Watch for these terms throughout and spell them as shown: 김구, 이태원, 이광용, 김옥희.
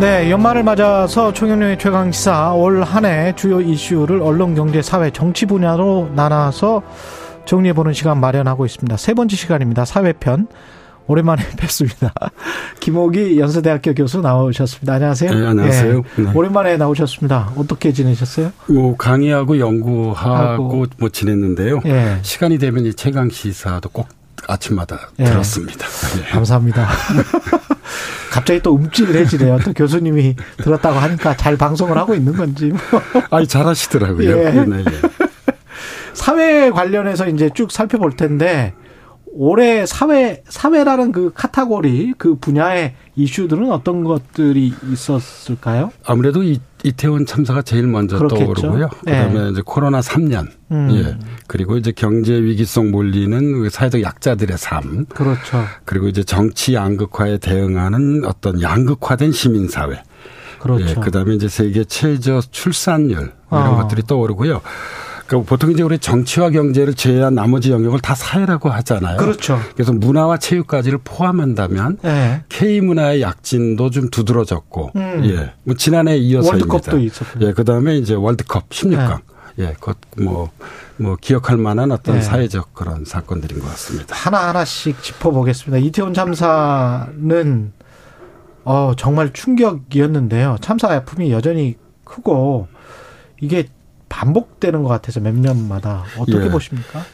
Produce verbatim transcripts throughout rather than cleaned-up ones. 네, 연말을 맞아서 총영령의 최강시사 올 한 해 주요 이슈를 언론, 경제, 사회, 정치 분야로 나눠서 정리해보는 시간 마련하고 있습니다. 세 번째 시간입니다. 사회편. 오랜만에 뵙습니다. 김옥희 연세대학교 교수 나오셨습니다. 안녕하세요. 네, 안녕하세요. 예, 네. 오랜만에 나오셨습니다. 어떻게 지내셨어요? 뭐 강의하고 연구하고 하고. 뭐 지냈는데요. 예. 시간이 되면 이 최강시사도 꼭 아침마다 예. 들었습니다. 예. 감사합니다. 갑자기 또 움찔해지네요. 또 교수님이 들었다고 하니까 잘 방송을 하고 있는 건지. 뭐. 아니, 잘 하시더라고요. 예. 네, 네. 사회 관련해서 이제 쭉 살펴볼 텐데, 올해 사회, 사회라는 그 카테고리, 그 분야의 이슈들은 어떤 것들이 있었을까요? 아무래도 이, 이태원 참사가 제일 먼저 그렇겠죠. 떠오르고요. 그 다음에 네. 이제 코로나 삼 년. 음. 예. 그리고 이제 경제 위기성 몰리는 사회적 약자들의 삶. 그렇죠. 그리고 이제 정치 양극화에 대응하는 어떤 양극화된 시민사회. 그렇죠. 예. 그 다음에 이제 세계 최저 출산율. 이런 아. 것들이 떠오르고요. 그러니까 보통 이제 우리 정치와 경제를 제외한 나머지 영역을 다 사회라고 하잖아요. 그렇죠. 그래서 문화와 체육까지를 포함한다면 네. K문화의 약진도 좀 두드러졌고, 음. 예, 뭐 지난해 이어서입니다. 월드컵도 있었고요. 예, 그 다음에 이제 월드컵 십육 강, 네. 예, 그것 뭐, 뭐 기억할 만한 어떤 네. 사회적 그런 사건들인 것 같습니다. 하나 하나씩 짚어보겠습니다. 이태원 참사는 어 정말 충격이었는데요. 참사 아픔이 여전히 크고 이게. 반복되는 것 같아서 몇 년마다 어떻게 예. 보십니까?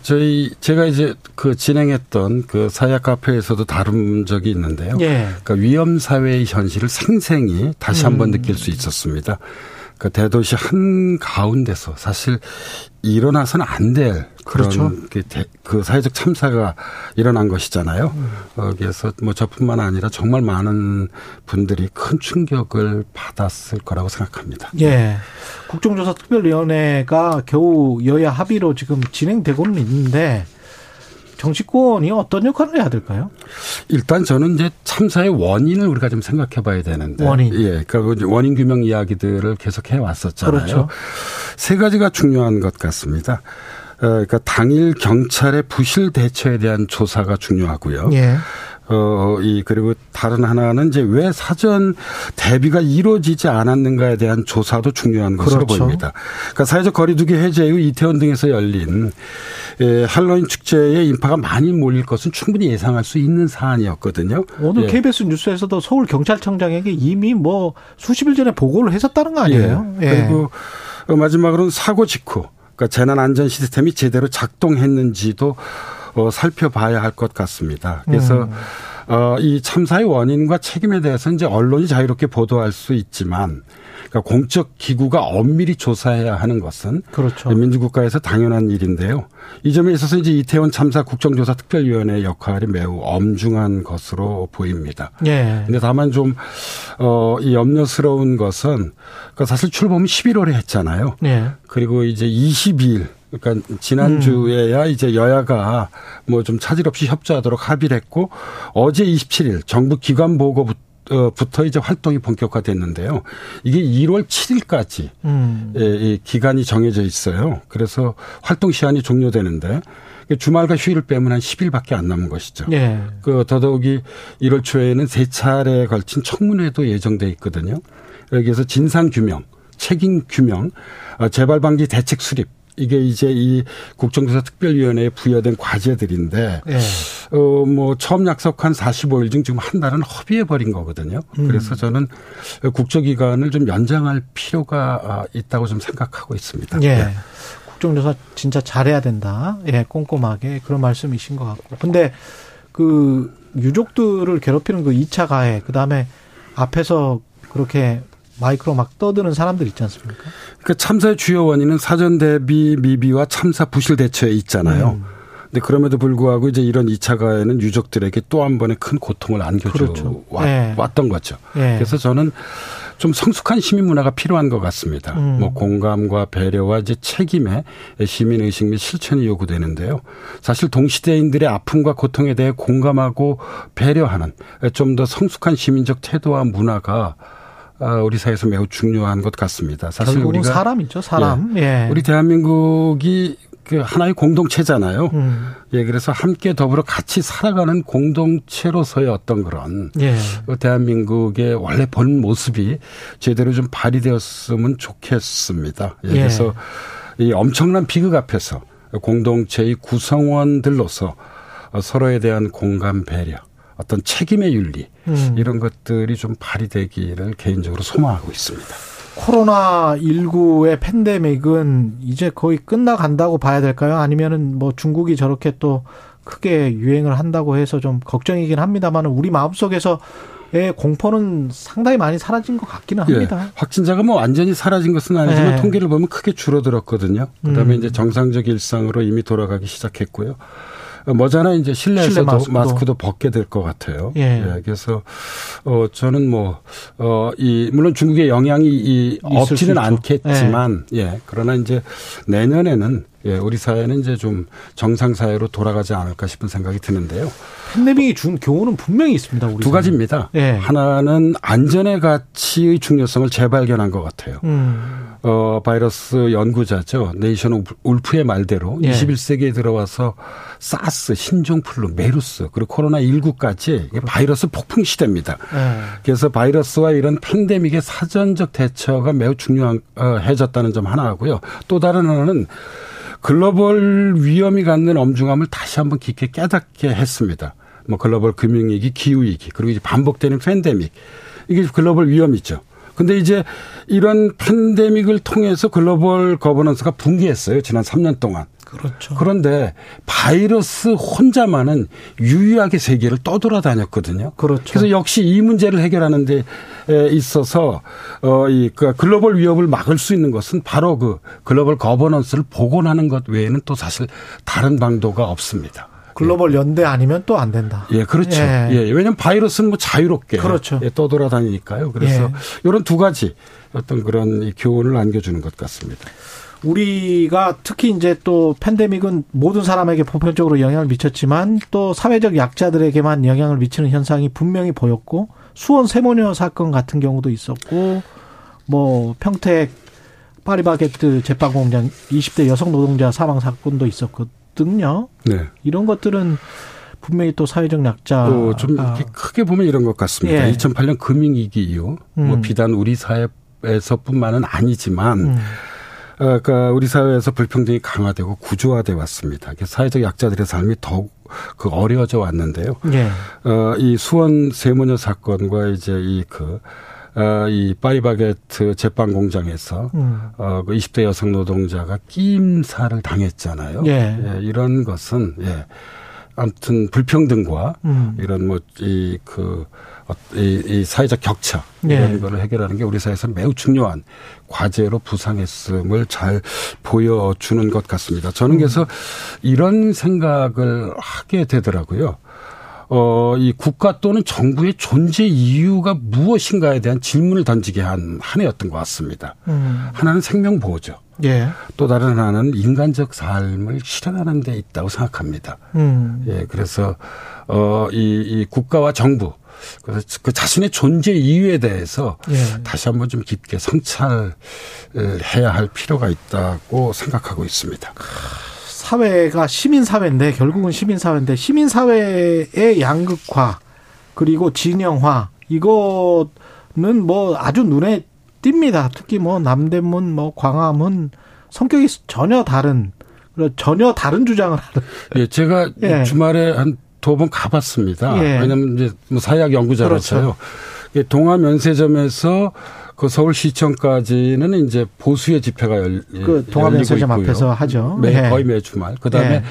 저희 제가 이제 그 진행했던 그 사야 카페에서도 다룬 적이 있는데요. 예. 그러니까 위험 사회의 현실을 생생히 다시 한번 음. 느낄 수 있었습니다. 그러니까 대도시 한 가운데서 사실 일어나서는 안 될 그런 그렇죠. 그, 대, 그 사회적 참사가 일어난 것이잖아요. 음. 그래서 뭐 저뿐만 아니라 정말 많은 분들이 큰 충격을 받았을 거라고 생각합니다. 예, 국정조사 특별위원회가 겨우 여야 합의로 지금 진행되고는 있는데 정치권이 어떤 역할을 해야 될까요? 일단 저는 이제 참사의 원인을 우리가 좀 생각해 봐야 되는데. 원인. 예. 그러니까 원인 규명 이야기들을 계속 해 왔었잖아요. 그렇죠. 세 가지가 중요한 것 같습니다. 그러니까 당일 경찰의 부실 대처에 대한 조사가 중요하고요. 예. 어, 이, 그리고 다른 하나는 이제 왜 사전 대비가 이루어지지 않았는가에 대한 조사도 중요한 것으로 그렇죠. 보입니다. 그러니까 사회적 거리두기 해제 이후 이태원 등에서 열린 예, 할로윈 축제에 인파가 많이 몰릴 것은 충분히 예상할 수 있는 사안이었거든요. 오늘 예. 케이비에스 뉴스에서도 서울 경찰청장에게 이미 뭐 수십일 전에 보고를 했었다는 거 아니에요? 예. 예. 그리고 마지막으로는 사고 직후, 그러니까 재난 안전 시스템이 제대로 작동했는지도 어, 살펴봐야 할 것 같습니다. 그래서 음. 어, 이 참사의 원인과 책임에 대해서 이제 언론이 자유롭게 보도할 수 있지만, 그러니까 공적 기구가 엄밀히 조사해야 하는 것은 그렇죠. 민주국가에서 당연한 일인데요. 이 점에 있어서 이제 이태원 참사 국정조사 특별위원회의 역할이 매우 엄중한 것으로 보입니다. 예. 근데 다만 좀 어, 이 염려스러운 것은 그러니까 사실 출범이 십일월에 했잖아요. 예. 그리고 이제 이십이일. 그러니까 지난주에야 음. 이제 여야가 뭐 좀 차질 없이 협조하도록 합의를 했고 어제 이십칠일 정부 기관 보고부터 이제 활동이 본격화됐는데요. 이게 일월 칠일까지 음. 이 기간이 정해져 있어요. 그래서 활동 시한이 종료되는데 주말과 휴일을 빼면 한 십일밖에 안 남은 것이죠. 예. 그 더더욱이 일월 초에는 세 차례에 걸친 청문회도 예정돼 있거든요. 여기에서 진상 규명, 책임 규명, 재발 방지 대책 수립. 이게 이제 이 국정조사 특별위원회에 부여된 과제들인데, 네. 어, 뭐, 처음 약속한 사십오일 중 지금 한 달은 허비해버린 거거든요. 음. 그래서 저는 국조기간을 좀 연장할 필요가 있다고 좀 생각하고 있습니다. 예. 네. 국정조사 진짜 잘해야 된다. 예, 꼼꼼하게. 그런 말씀이신 것 같고. 근데 그 유족들을 괴롭히는 그 이 차 가해, 그 다음에 앞에서 그렇게 마이크로 막 떠드는 사람들 있지 않습니까? 그러니까 참사의 주요 원인은 사전 대비 미비와 참사 부실 대처에 있잖아요. 그런데 음. 그럼에도 불구하고 이제 이런 이 차 가해는 유족들에게 또 한 번의 큰 고통을 안겨주고 그렇죠. 네. 왔던 거죠. 네. 그래서 저는 좀 성숙한 시민 문화가 필요한 것 같습니다. 음. 뭐 공감과 배려와 이제 책임에 시민 의식 및 실천이 요구되는데요. 사실 동시대인들의 아픔과 고통에 대해 공감하고 배려하는 좀 더 성숙한 시민적 태도와 문화가 우리 사회에서 매우 중요한 것 같습니다. 사실 우리가 사람이죠, 사람. 예, 예. 우리 대한민국이 하나의 공동체잖아요. 음. 예, 그래서 함께 더불어 같이 살아가는 공동체로서의 어떤 그런 예. 대한민국의 원래 본 모습이 제대로 좀 발휘되었으면 좋겠습니다. 예, 예. 그래서 이 엄청난 비극 앞에서 공동체의 구성원들로서 서로에 대한 공감 배려, 어떤 책임의 윤리 음. 이런 것들이 좀 발휘되기를 개인적으로 소망하고 있습니다. 코로나십구의 팬데믹은 이제 거의 끝나간다고 봐야 될까요? 아니면은 뭐 중국이 저렇게 또 크게 유행을 한다고 해서 좀 걱정이긴 합니다만 우리 마음속에서의 공포는 상당히 많이 사라진 것 같기는 합니다. 예, 확진자가 뭐 완전히 사라진 것은 아니지만 예. 통계를 보면 크게 줄어들었거든요. 그다음에 음. 이제 정상적 일상으로 이미 돌아가기 시작했고요. 뭐잖아 이제 실내에서도 실내 마스크도. 마스크도 벗게 될 것 같아요. 예. 예. 그래서 어 저는 뭐 어 이 물론 중국의 영향이 이 없지는 않겠지만 예. 예. 그러나 이제 내년에는 예, 우리 사회는 이제 좀 정상 사회로 돌아가지 않을까 싶은 생각이 드는데요. 팬데믹이 준 교훈은 분명히 있습니다. 우리 두 가지입니다. 예. 하나는 안전의 가치의 중요성을 재발견한 것 같아요. 음. 어, 바이러스 연구자죠. 네이션 울프의 말대로 예. 이십일 세기에 들어와서 사스, 신종플루, 메르스 그리고 코로나십구까지 그렇죠. 바이러스 폭풍 시대입니다. 예. 그래서 바이러스와 이런 팬데믹의 사전적 대처가 매우 중요해졌다는 점 하나 하고요. 또 다른 하나는 글로벌 위험이 갖는 엄중함을 다시 한번 깊게 깨닫게 했습니다. 뭐 글로벌 금융위기, 기후위기 그리고 이제 반복되는 팬데믹 이게 글로벌 위험이죠. 근데 이제 이런 팬데믹을 통해서 글로벌 거버넌스가 붕괴했어요. 지난 삼 년 동안. 그렇죠. 그런데 바이러스 혼자만은 유유하게 세계를 떠돌아다녔거든요. 그렇죠. 그래서 역시 이 문제를 해결하는 데 있어서 이 글로벌 위협을 막을 수 있는 것은 바로 그 글로벌 거버넌스를 복원하는 것 외에는 또 사실 다른 방도가 없습니다. 글로벌 연대 아니면 또 안 된다. 예, 그렇죠. 예, 예. 왜냐하면 바이러스는 뭐 자유롭게 그렇죠. 예, 떠돌아다니니까요. 그래서 예. 이런 두 가지 어떤 그런 교훈을 안겨주는 것 같습니다. 우리가 특히 이제 또 팬데믹은 모든 사람에게 보편적으로 영향을 미쳤지만 또 사회적 약자들에게만 영향을 미치는 현상이 분명히 보였고 수원 세모녀 사건 같은 경우도 있었고 뭐 평택 파리바게뜨 제빵 공장 이십 대 여성 노동자 사망 사건도 있었고. 등요. 네. 이런 것들은 분명히 또 사회적 약자. 어, 좀 이렇게 크게 보면 이런 것 같습니다. 예. 이천팔 년 금융위기 이후 음. 뭐 비단 우리 사회에서뿐만은 아니지만 음. 그러니까 우리 사회에서 불평등이 강화되고 구조화돼 왔습니다. 사회적 약자들의 삶이 더욱 그 어려워져 왔는데요. 예. 어, 이 수원 세모녀 사건과 이제 이 그 이 파리바게트 제빵 공장에서 음. 그 이십 대 여성 노동자가 끼임사를 당했잖아요. 예. 예, 이런 것은 예. 아무튼 불평등과 음. 이런 뭐 이 그 이 이 사회적 격차 예. 이런 거를 해결하는 게 우리 사회에서 매우 중요한 과제로 부상했음을 잘 보여주는 것 같습니다. 저는 음. 그래서 이런 생각을 하게 되더라고요. 어, 이 국가 또는 정부의 존재 이유가 무엇인가에 대한 질문을 던지게 한 한 해였던 것 같습니다. 음. 하나는 생명 보호죠. 예. 또 다른 하나는 인간적 삶을 실현하는 데 있다고 생각합니다. 음. 예, 그래서 어, 이, 이 국가와 정부 그래서 그 자신의 존재 이유에 대해서 예. 다시 한번 좀 깊게 성찰해야 할 필요가 있다고 생각하고 있습니다. 사회가 시민사회인데 결국은 시민사회인데 시민사회의 양극화 그리고 진영화 이거는 뭐 아주 눈에 띕니다. 특히 뭐 남대문 뭐 광화문 성격이 전혀 다른 전혀 다른 주장을 하는. 예, 제가 예. 주말에 한 두 번 가봤습니다. 예. 왜냐하면 이제 뭐 사회학 연구자라서요. 그렇죠. 동아 면세점에서 그 서울시청까지는 이제 보수의 집회가 열, 그 동아면세점 앞에서 하죠. 매, 네. 거의 매 주말. 그다음에 네.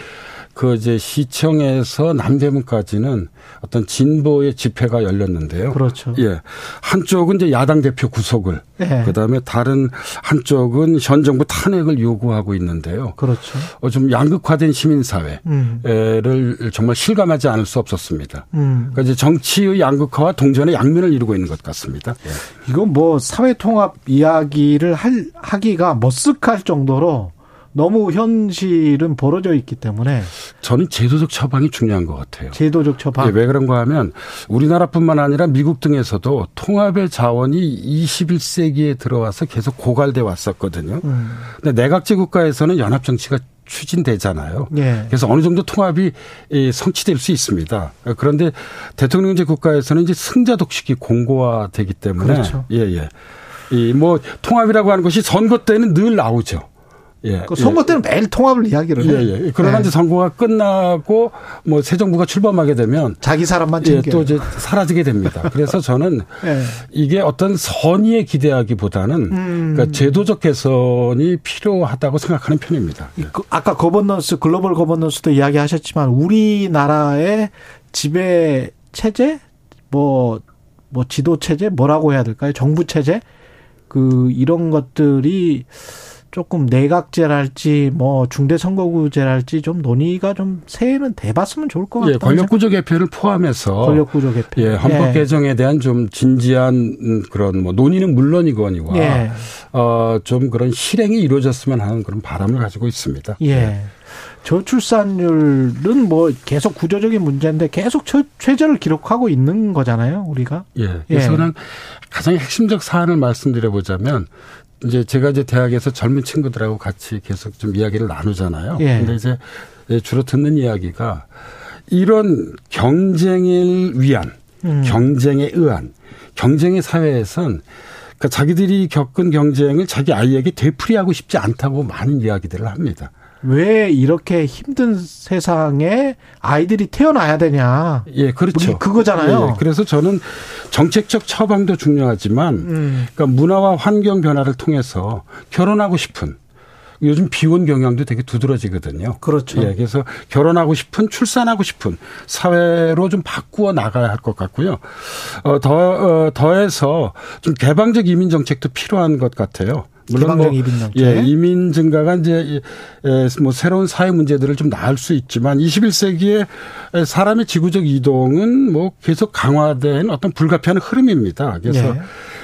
그 이제 시청에서 남대문까지는 어떤 진보의 집회가 열렸는데요. 그렇죠. 예. 한쪽은 이제 야당 대표 구속을. 네. 그다음에 다른 한쪽은 현 정부 탄핵을 요구하고 있는데요. 그렇죠. 어, 좀 양극화된 시민사회를 음. 정말 실감하지 않을 수 없었습니다. 음. 그러니까 이제 정치의 양극화와 동전의 양면을 이루고 있는 것 같습니다. 예. 이건 뭐 사회통합 이야기를 할, 하기가 머쓱할 정도로 너무 현실은 벌어져 있기 때문에 저는 제도적 처방이 중요한 것 같아요. 제도적 처방. 예, 왜 그런가 하면 우리나라뿐만 아니라 미국 등에서도 통합의 자원이 이십일 세기에 들어와서 계속 고갈돼 왔었거든요. 음. 근데 내각제 국가에서는 연합 정치가 추진되잖아요. 예. 그래서 어느 정도 통합이 성취될 수 있습니다. 그런데 대통령제 국가에서는 이제 승자 독식이 공고화되기 때문에 그렇죠. 예, 예. 이 뭐 통합이라고 하는 것이 선거 때는 늘 나오죠. 예. 그 선거 때는 예. 매일 통합을 이야기를 해요. 예, 예. 그러나 예. 이제 선거가 끝나고 뭐 새 정부가 출범하게 되면 자기 사람만 챙겨요. 예, 또 이제 사라지게 됩니다. 그래서 저는 예. 이게 어떤 선의에 기대하기보다는 음. 그러니까 제도적 개선이 필요하다고 생각하는 편입니다. 예. 그 아까 거버넌스, 글로벌 거버넌스도 이야기하셨지만 우리나라의 지배 체제, 뭐, 뭐 지도 체제, 뭐라고 해야 될까요? 정부 체제, 그 이런 것들이 조금 내각제랄지 뭐 중대선거구제랄지 좀 논의가 좀 새해는 돼봤으면 좋을 것 같아요. 예, 권력구조 개편을 포함해서 권력구조 개편, 예, 헌법 예. 개정에 대한 좀 진지한 그런 뭐 논의는 물론이거니와 예. 어, 좀 그런 실행이 이루어졌으면 하는 그런 바람을 가지고 있습니다. 예. 예. 저출산율은 뭐 계속 구조적인 문제인데 계속 최저를 기록하고 있는 거잖아요, 우리가. 예. 그래서 예. 가장 핵심적 사안을 말씀드려보자면. 이제 제가 이제 대학에서 젊은 친구들하고 같이 계속 좀 이야기를 나누잖아요. 예. 근데 이제 주로 듣는 이야기가 이런 경쟁을 위한, 음. 경쟁에 의한, 경쟁의 사회에선 그러니까 자기들이 겪은 경쟁을 자기 아이에게 되풀이하고 싶지 않다고 많은 이야기들을 합니다. 왜 이렇게 힘든 세상에 아이들이 태어나야 되냐. 예, 그렇죠. 그거잖아요. 예, 그래서 저는 정책적 처방도 중요하지만 음. 그러니까 문화와 환경 변화를 통해서 결혼하고 싶은 요즘 비혼 경향도 되게 두드러지거든요. 그렇죠. 예, 그래서 결혼하고 싶은, 출산하고 싶은 사회로 좀 바꾸어 나가야 할 것 같고요. 어, 더, 어, 더해서 좀 개방적 이민 정책도 필요한 것 같아요. 물론 뭐 예, 이민 증가가 이제 뭐 새로운 사회 문제들을 좀 나을 수 있지만 이십일 세기에 사람의 지구적 이동은 뭐 계속 강화된 어떤 불가피한 흐름입니다. 그래서 예.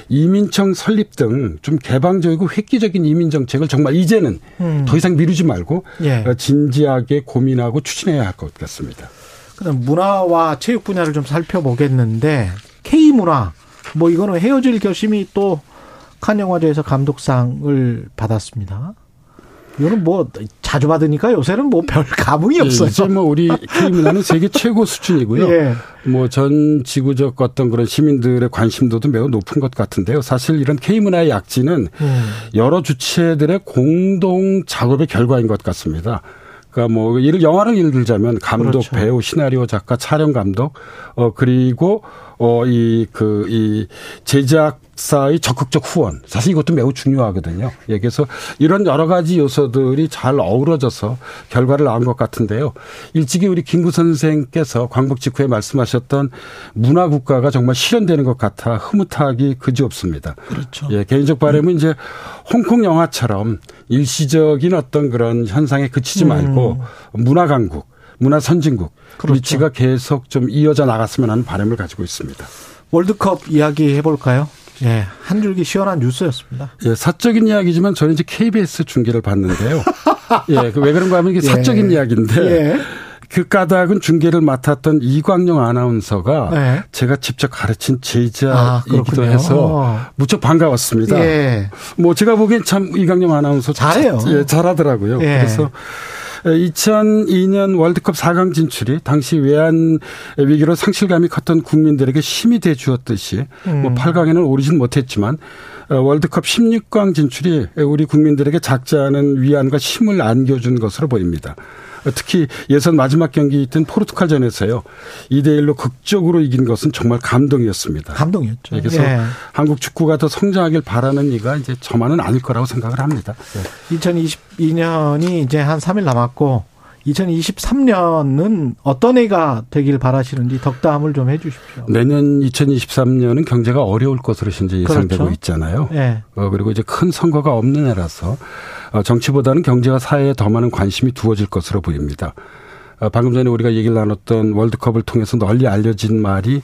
이민청 설립 등 좀 개방적이고 획기적인 이민 정책을 정말 이제는 음. 더 이상 미루지 말고 예. 진지하게 고민하고 추진해야 할 것 같습니다. 그다음 문화와 체육 분야를 좀 살펴보겠는데 K문화 뭐 이거는 헤어질 결심이 또 칸 영화제에서 감독상을 받았습니다. 이거는 뭐 자주 받으니까 요새는 뭐 별 감흥이 없어요. 예, 뭐 우리 K문화는 세계 최고 수준이고요. 예. 뭐 전 지구적 어떤 그런 시민들의 관심도도 매우 높은 것 같은데요. 사실 이런 K문화의 약진은 음. 여러 주체들의 공동 작업의 결과인 것 같습니다. 그러니까 뭐 예를 영화를 예를 들자면 감독, 그렇죠. 배우, 시나리오 작가, 촬영 감독, 어 그리고 어 이 그 이 제작사의 적극적 후원. 사실 이것도 매우 중요하거든요. 예, 그래서 이런 여러 가지 요소들이 잘 어우러져서 결과를 낳은 것 같은데요. 일찍이 우리 김구 선생께서 광복 직후에 말씀하셨던 문화 국가가 정말 실현되는 것 같아 흐뭇하기 그지없습니다. 그렇죠. 예, 개인적 바람은 음. 이제 홍콩 영화처럼 일시적인 어떤 그런 현상에 그치지 말고 음. 문화 강국, 문화 선진국 그렇죠. 위치가 계속 좀 이어져 나갔으면 하는 바람을 가지고 있습니다. 월드컵 이야기 해볼까요? 예, 한 줄기 시원한 뉴스였습니다. 예, 사적인 이야기지만 저는 이제 케이비에스 중계를 봤는데요. 예, 그 왜 그런가 하면 이게 사적인 예. 이야기인데. 예. 그 까닭은 중계를 맡았던 이광용 아나운서가 네. 제가 직접 가르친 제자이기도 아, 해서 무척 반가웠습니다. 예. 뭐 제가 보기엔 참 이광용 아나운서 잘해요. 자, 예, 잘하더라고요. 예. 그래서 이천이 년 월드컵 사 강 진출이 당시 외환 위기로 상실감이 컸던 국민들에게 힘이 돼 주었듯이 음. 뭐 팔 강에는 오르진 못했지만 월드컵 십육 강 진출이 우리 국민들에게 작지 않은 위안과 힘을 안겨준 것으로 보입니다. 특히 예선 마지막 경기였던 포르투갈전에서요. 이 대 일로 극적으로 이긴 것은 정말 감동이었습니다. 감동이었죠. 그래서 예. 한국 축구가 더 성장하길 바라는 이가 이제 저만은 아닐 거라고 생각을 합니다. 예. 이천이십이 년이 이제 한 삼 일 남았고 이천이십삼 년은 어떤 해가 되길 바라시는지 덕담을 좀 해 주십시오. 내년 이천이십삼 년은 경제가 어려울 것으로 현재 예상되고 그렇죠? 있잖아요. 예. 그리고 이제 큰 선거가 없는 해라서 정치보다는 경제와 사회에 더 많은 관심이 두어질 것으로 보입니다. 방금 전에 우리가 얘기를 나눴던 월드컵을 통해서 널리 알려진 말이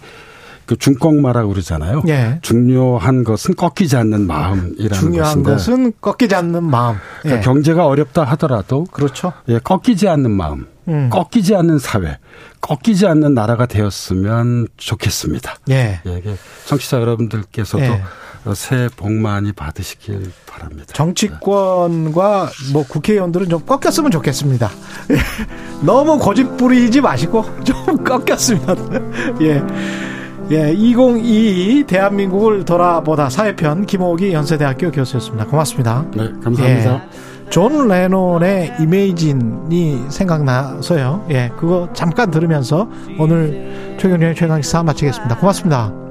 그 중꺾마라고 그러잖아요. 예. 중요한 것은 꺾이지 않는 마음이라는 중요한 것인데. 중요한 것은 꺾이지 않는 마음. 예. 그러니까 경제가 어렵다 하더라도 그렇죠. 예, 꺾이지 않는 마음. 음. 꺾이지 않는 사회. 꺾이지 않는 나라가 되었으면 좋겠습니다. 예. 예, 청취자 여러분들께서도 예. 새해 복 많이 받으시길 바랍니다. 정치권과 뭐 국회의원들은 좀 꺾였으면 좋겠습니다. 너무 고집 부리지 마시고 좀 꺾였습니다. 예. 예, 이천이십이 대한민국을 돌아보다 사회편 김옥희 연세대학교 교수였습니다. 고맙습니다. 네, 감사합니다. 예, 존 레논의 이메이진이 생각나서요. 예, 그거 잠깐 들으면서 오늘 최경영의 최강시사 마치겠습니다. 고맙습니다.